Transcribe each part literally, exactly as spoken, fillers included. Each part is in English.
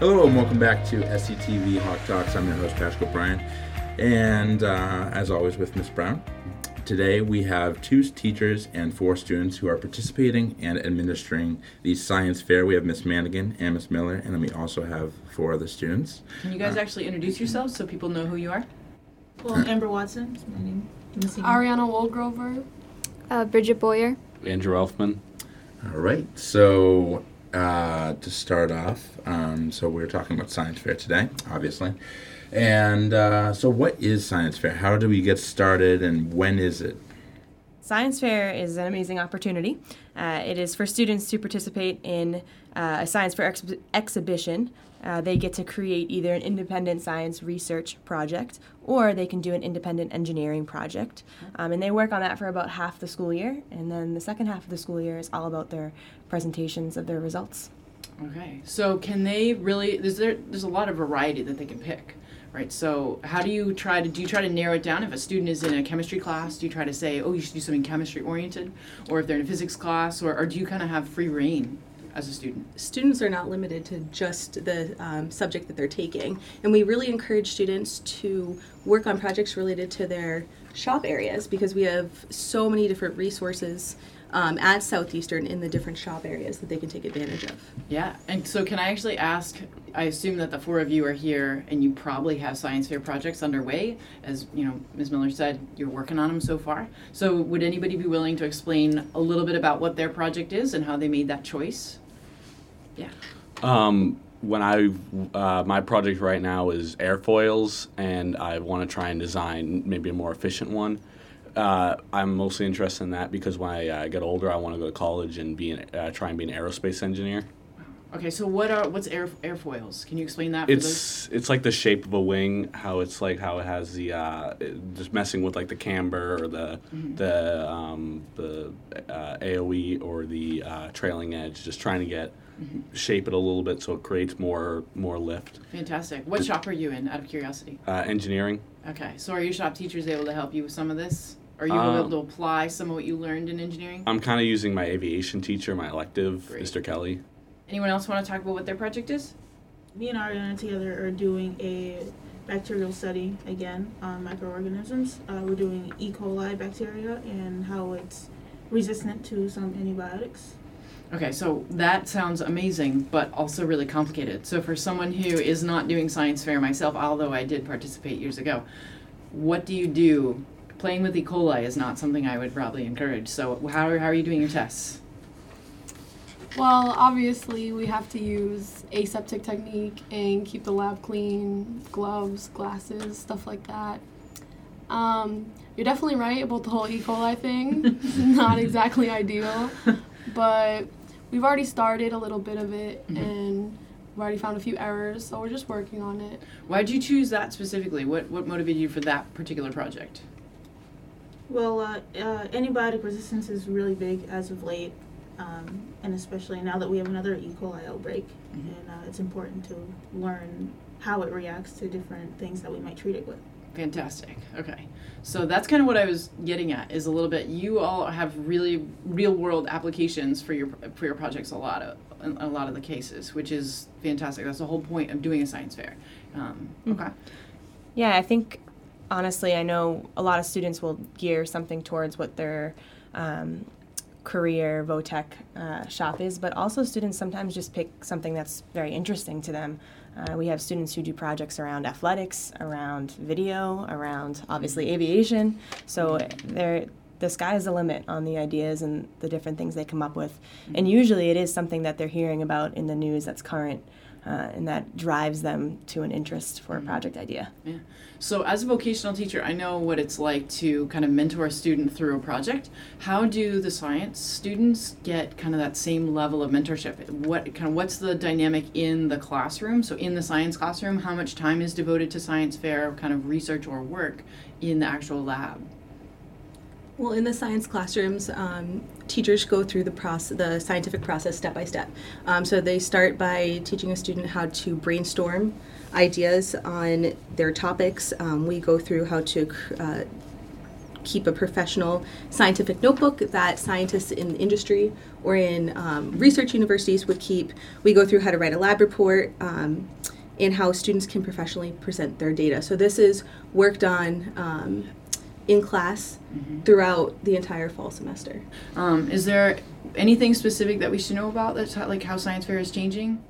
Hello and welcome back to S C T V Hawk Talks. I'm your host, Pascal Bryant, and uh, as always with Miss Brown. Today we have two teachers and four students who are participating and administering the science fair. We have Miss Manigan and Miss Miller, and then we also have four other students. Can you guys uh, actually introduce yourselves so people know who you are? Well, Amber Watson. My name. Ariana Wolgrover. Uh, Bridget Boyer. Andrew Elfman. All right, so uh, to start off, um, so we're talking about science fair today, obviously. And uh, so what is science fair? How do we get started and when is it? Science fair is an amazing opportunity. Uh, it is for students to participate in uh, a science fair ex- exhibition. Uh, they get to create either an independent science research project or they can do an independent engineering project. Um, and they work on that for about half the school year, and then the second half of the school year is all about their presentations of their results. Okay, so can they really, there's, there, there's a lot of variety that they can pick. Right, so how do you try to, do you try to narrow it down? If a student is in a chemistry class, do you try to say, oh, you should do something chemistry oriented? Or if they're in a physics class, or, or do you kind of have free reign as a student? Students are not limited to just the um, subject that they're taking. And we really encourage students to work on projects related to their shop areas, because we have so many different resources Um, at Southeastern in the different shop areas that they can take advantage of. Yeah, and so can I actually ask, I assume that the four of you are here and you probably have science fair projects underway. As you know, Miz Miller said, you're working on them so far. So would anybody be willing to explain a little bit about what their project is and how they made that choice? Yeah. Um, when I, uh, my project right now is airfoils, and I want to try and design maybe a more efficient one. Uh, I'm mostly interested in that because when I uh, get older, I want to go to college and be an, uh, try and be an aerospace engineer. Okay, so what are what's air, airfoils? Can you explain that? It's for those? It's like the shape of a wing, how it's like how it has the uh, just messing with like the camber or the mm-hmm. the um, the uh, A O E or the uh, trailing edge, just trying to get mm-hmm. shape it a little bit so it creates more more lift. Fantastic. What shop are you in? Out of curiosity. Uh, engineering. Okay, so are your shop teachers able to help you with some of this? Are you um, able to apply some of what you learned in engineering? I'm kind of using my aviation teacher, my elective, Great. Mister Kelly. Anyone else want to talk about what their project is? Me and Ariana together are doing a bacterial study, again, on microorganisms. Uh, we're doing E. coli bacteria and how it's resistant to some antibiotics. Okay, so that sounds amazing, but also really complicated. So for someone who is not doing science fair myself, although I did participate years ago, what do you do? Playing with E. coli is not something I would probably encourage. So how are, how are you doing your tests? Well, obviously we have to use aseptic technique and keep the lab clean, gloves, glasses, stuff like that. Um, you're definitely right about the whole E. coli thing. It's not exactly ideal, but we've already started a little bit of it, mm-hmm. and we've already found a few errors, so we're just working on it. Why did you choose that specifically? What, what motivated you for that particular project? Well, uh, uh, antibiotic resistance is really big as of late, um, and especially now that we have another E. coli outbreak, mm-hmm. and uh, it's important to learn how it reacts to different things that we might treat it with. Fantastic. Okay. So that's kind of what I was getting at, is a little bit, you all have really real-world applications for your for your projects a lot of in a lot of the cases, which is fantastic. That's the whole point of doing a science fair. Um, okay. Yeah, I think... Honestly, I know a lot of students will gear something towards what their um, career Votech uh, shop is, but also students sometimes just pick something that's very interesting to them. Uh, we have students who do projects around athletics, around video, around obviously aviation. So they're, the sky is the limit on the ideas and the different things they come up with. And usually it is something that they're hearing about in the news that's current. Uh, and that drives them to an interest for a project idea. Yeah. So as a vocational teacher, I know what it's like to kind of mentor a student through a project. How do the science students get kind of that same level of mentorship? What kind of what's the dynamic in the classroom? So in the science classroom, how much time is devoted to science fair kind of research or work in the actual lab? Well, in the science classrooms, um, teachers go through the process, the scientific process step by step. Um, so they start by teaching a student how to brainstorm ideas on their topics. Um, we go through how to uh, keep a professional scientific notebook that scientists in the industry or in um, research universities would keep. We go through how to write a lab report um, and how students can professionally present their data. So this is worked on um, in class mm-hmm. throughout the entire fall semester. Um, is there anything specific that we should know about that's how, like how science fair is changing?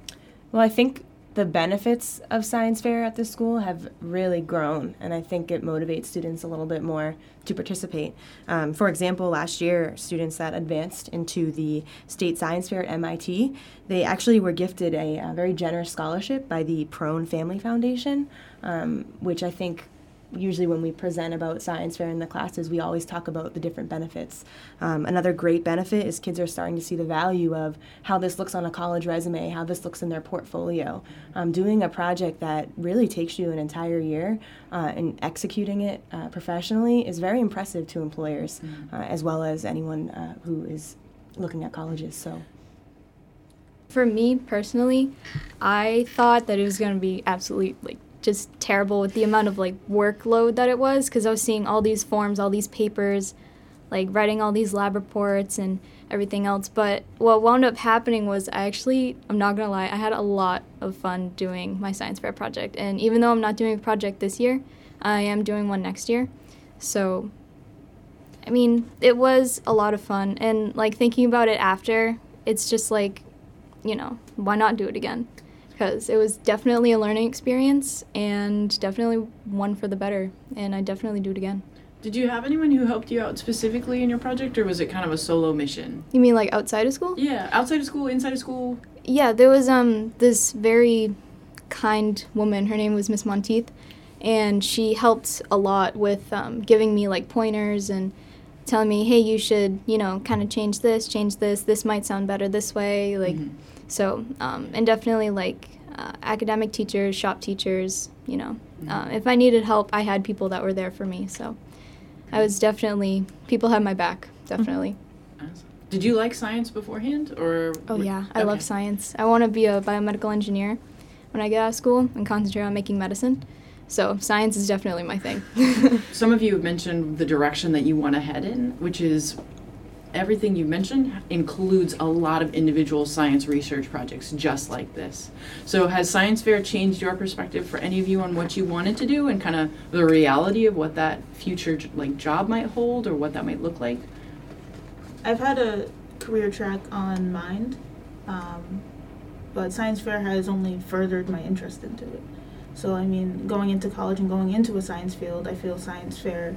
Well, I think the benefits of science fair at this school have really grown, and I think it motivates students a little bit more to participate. Um, for example, last year, students that advanced into the state science fair at M I T, they actually were gifted a, a very generous scholarship by the Perone Family Foundation, um, which I think usually when we present about science fair in the classes, we always talk about the different benefits. Um, another great benefit is kids are starting to see the value of how this looks on a college resume, how this looks in their portfolio. Um, doing a project that really takes you an entire year uh, and executing it uh, professionally is very impressive to employers, mm-hmm. uh, as well as anyone uh, who is looking at colleges. So, for me personally, I thought that it was going to be absolutely like just terrible with the amount of like workload that it was, because I was seeing all these forms, all these papers, like writing all these lab reports and everything else. But what wound up happening was I actually, I'm not gonna lie, I had a lot of fun doing my science fair project. And even though I'm not doing a project this year, I am doing one next year. So, I mean, it was a lot of fun. And like thinking about it after, it's just like, you know, why not do it again? Because it was definitely a learning experience and definitely one for the better, and I definitely do it again. Did you have anyone who helped you out specifically in your project, or was it kind of a solo mission? You mean like outside of school? Yeah, outside of school, inside of school. Yeah, there was um this very kind woman, her name was Miss Monteith, and she helped a lot with um, giving me like pointers and telling me, hey, you should, you know, kind of change this, change this, this might sound better this way, like. Mm-hmm. So, um, and definitely like uh, academic teachers, shop teachers, you know, uh, if I needed help, I had people that were there for me. So I was definitely, people had my back, definitely. Awesome. Did you like science beforehand? or? Oh, were, yeah, I okay. love science. I want to be a biomedical engineer when I get out of school and concentrate on making medicine. So science is definitely my thing. Some of you have mentioned the direction that you want to head in, which is everything you mentioned includes a lot of individual science research projects just like this. So has Science Fair changed your perspective for any of you on what you wanted to do and kind of the reality of what that future like job might hold or what that might look like? I've had a career track on mind, um, but Science Fair has only furthered my interest into it. So I mean, going into college and going into a science field, I feel Science Fair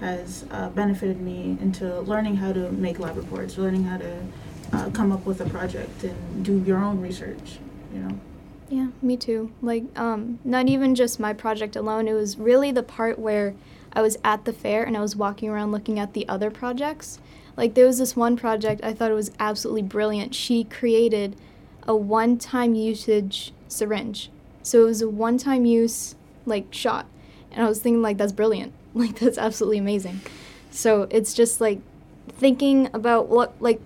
has uh, benefited me into learning how to make lab reports, learning how to uh, come up with a project and do your own research, you know? Yeah, me too. Like, um, not even just my project alone, it was really the part where I was at the fair and I was walking around looking at the other projects. Like, there was this one project, I thought it was absolutely brilliant. She created a one-time usage syringe. So it was a one-time use, like, shot. And I was thinking, like, that's brilliant. Like, that's absolutely amazing. So it's just, like, thinking about, what, like,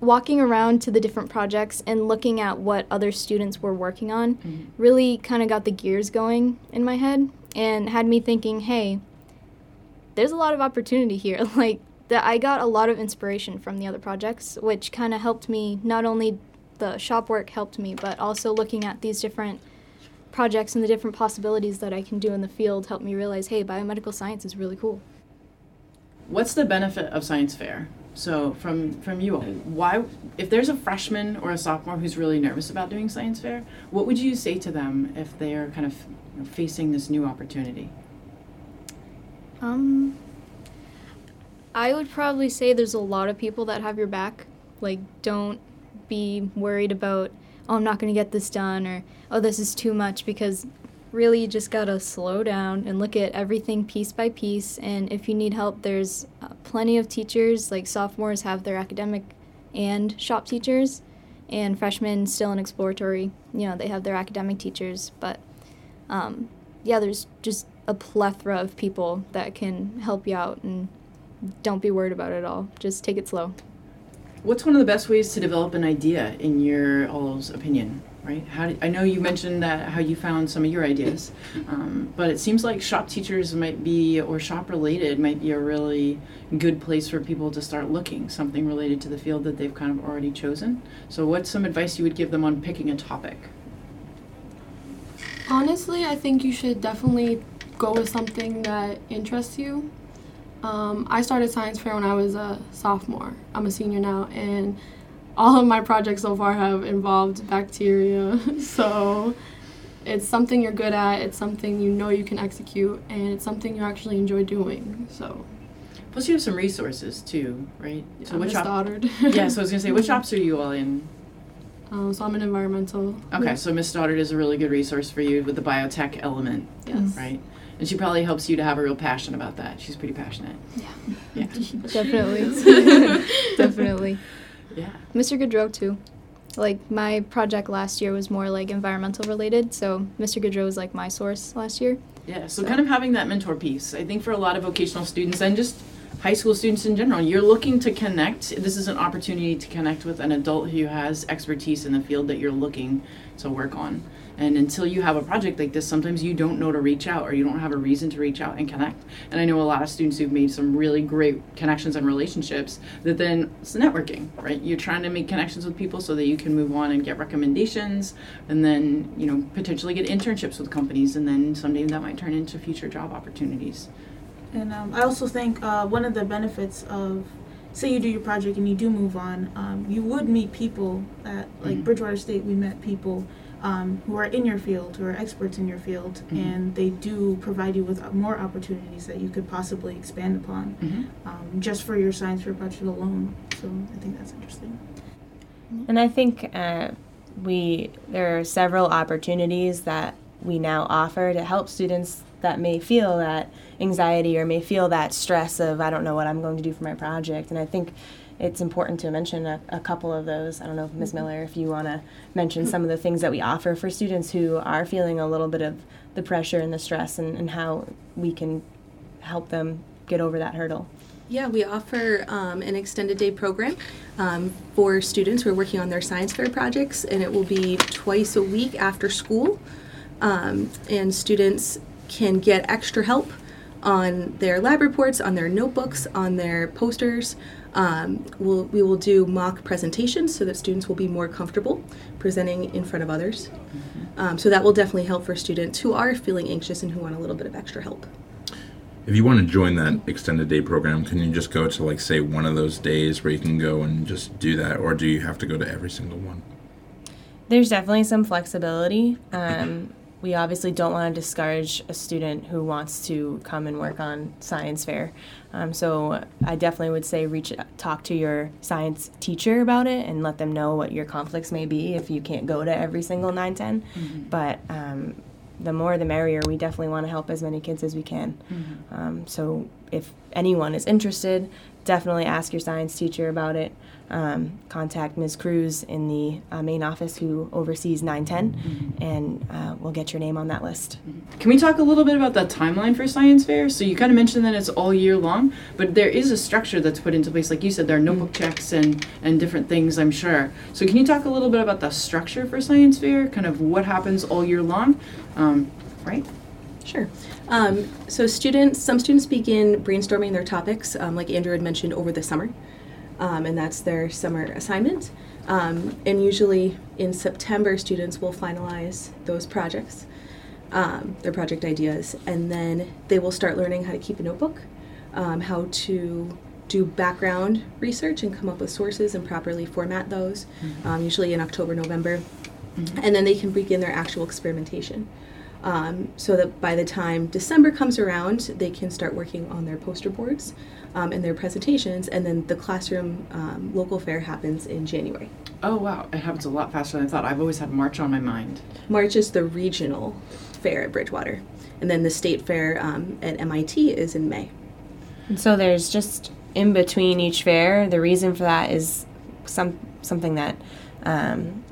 walking around to the different projects and looking at what other students were working on mm-hmm. really kind of got the gears going in my head and had me thinking, hey, there's a lot of opportunity here. Like, that I got a lot of inspiration from the other projects, which kind of helped me, not only the shop work helped me, but also looking at these different projects and the different possibilities that I can do in the field help me realize, hey, biomedical science is really cool. What's the benefit of science fair? So from, from you all, why, if there's a freshman or a sophomore who's really nervous about doing science fair, what would you say to them if they're kind of you know, facing this new opportunity? Um, I would probably say there's a lot of people that have your back. Like, don't be worried about, oh, I'm not going to get this done, or, oh, this is too much, because really you just got to slow down and look at everything piece by piece, and if you need help, there's uh, plenty of teachers, like sophomores have their academic and shop teachers, and freshmen still in exploratory, you know, they have their academic teachers, but, um, yeah, there's just a plethora of people that can help you out, and don't be worried about it at all, just take it slow. What's one of the best ways to develop an idea, in your all's opinion? right? How do, I know you mentioned that how you found some of your ideas, um, but it seems like shop teachers might be, or shop related might be a really good place for people to start looking, something related to the field that they've kind of already chosen. So what's some advice you would give them on picking a topic? Honestly, I think you should definitely go with something that interests you. Um, I started science fair when I was a sophomore. I'm a senior now, and all of my projects so far have involved bacteria. So it's something you're good at, it's something you know you can execute, and it's something you actually enjoy doing. So. Plus you have some resources too, right? Yeah, so Miss Stoddard. Yeah, so I was gonna say, which shops are you all in? Um, so I'm an environmental. Okay, so Miss Stoddard is a really good resource for you with the biotech element. Yes. Right? And she probably helps you to have a real passion about that. She's pretty passionate. Yeah. Yeah. Definitely. Definitely. Yeah. Mister Gaudreau, too. Like, my project last year was more, like, environmental related, so Mister Gaudreau was, like, my source last year. Yeah, so, so kind of having that mentor piece. I think for a lot of vocational students and just high school students in general, you're looking to connect. This is an opportunity to connect with an adult who has expertise in the field that you're looking to work on. And until you have a project like this, sometimes you don't know to reach out, or you don't have a reason to reach out and connect. And I know a lot of students who've made some really great connections and relationships that then it's networking, right? You're trying to make connections with people so that you can move on and get recommendations, and then, you know, potentially get internships with companies, and then someday that might turn into future job opportunities. And um, I also think uh, one of the benefits of, say you do your project and you do move on, um, you would meet people at, like, mm-hmm. Bridgewater State, we met people Um, who are in your field, who are experts in your field, mm-hmm. and they do provide you with more opportunities that you could possibly expand upon, mm-hmm. um, just for your science fair project alone. So I think that's interesting. And I think uh, we there are several opportunities that we now offer to help students that may feel that anxiety or may feel that stress of, I don't know what I'm going to do for my project. And I think it's important to mention a, a couple of those. I don't know, Miz Miller, if you want to mention some of the things that we offer for students who are feeling a little bit of the pressure and the stress, and, and how we can help them get over that hurdle. Yeah, we offer um, an extended day program um, for students who are working on their science fair projects, and it will be twice a week after school, um, and students can get extra help on their lab reports, on their notebooks, on their posters. Um, we'll, we will do mock presentations so that students will be more comfortable presenting in front of others. Mm-hmm. Um, so that will definitely help for students who are feeling anxious and who want a little bit of extra help. If you want to join that extended day program, can you just go to, like, say, one of those days where you can go and just do that, or do you have to go to every single one? There's definitely some flexibility. Um, we obviously don't want to discourage a student who wants to come and work on science fair. Um, so I definitely would say reach, talk to your science teacher about it and let them know what your conflicts may be if you can't go to every single nine ten. Mm-hmm. But um, the more the merrier. We definitely want to help as many kids as we can. Mm-hmm. Um, so if anyone is interested, definitely ask your science teacher about it. Um, contact Miz Cruz in the uh, main office, who oversees nine ten, mm-hmm. and uh, we'll get your name on that list. Can we talk a little bit about the timeline for science fair? So you kind of mentioned that it's all year long, but there is a structure that's put into place. Like you said, there are notebook mm-hmm. checks and, and different things, I'm sure. So can you talk a little bit about the structure for science fair, kind of what happens all year long, um, right? Sure. Um, so students, some students begin brainstorming their topics, um, like Andrew had mentioned, over the summer, um, and that's their summer assignment. Um, and usually in September, students will finalize those projects, um, their project ideas, and then they will start learning how to keep a notebook, um, how to do background research and come up with sources and properly format those, mm-hmm. um, usually in October, November, mm-hmm. and then they can begin their actual experimentation. Um, so that by the time December comes around, they can start working on their poster boards um, and their presentations, and then the classroom um, local fair happens in January. Oh, wow. It happens a lot faster than I thought. I've always had March on my mind. March is the regional fair at Bridgewater, and then the state fair um, at M I T is in May. And so there's just in between each fair. The reason for that is some something that... Um,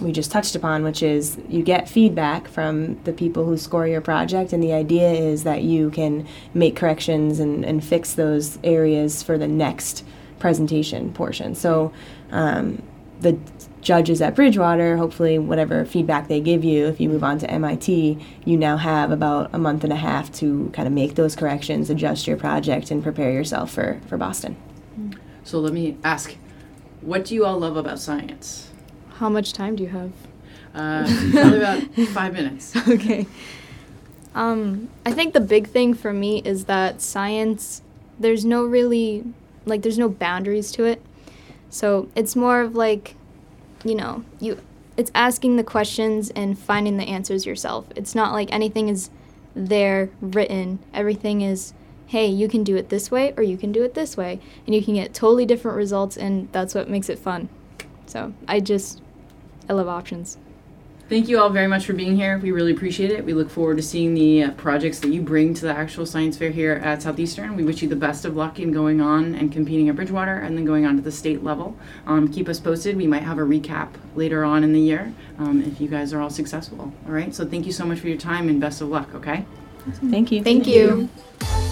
we just touched upon, which is you get feedback from the people who score your project, and the idea is that you can make corrections and, and fix those areas for the next presentation portion. So um, the judges at Bridgewater, hopefully whatever feedback they give you, if you move on to M I T, you now have about a month and a half to kind of make those corrections, adjust your project, and prepare yourself for, for Boston. So let me ask, what do you all love about science? How much time do you have? Uh, probably about five minutes. Okay. Um, I think the big thing for me is that science, there's no really, like, there's no boundaries to it. So it's more of like, you know, you it's asking the questions and finding the answers yourself. It's not like anything is there written. Everything is, hey, you can do it this way or you can do it this way. And you can get totally different results, and that's what makes it fun. So I just, I love options. Thank you all very much for being here. We really appreciate it. We look forward to seeing the uh, projects that you bring to the actual science fair here at Southeastern. We wish you the best of luck in going on and competing at Bridgewater and then going on to the state level. Um, keep us posted. We might have a recap later on in the year um, if you guys are all successful. All right, so thank you so much for your time and best of luck, okay? Awesome. Thank you. Thank, thank you. you.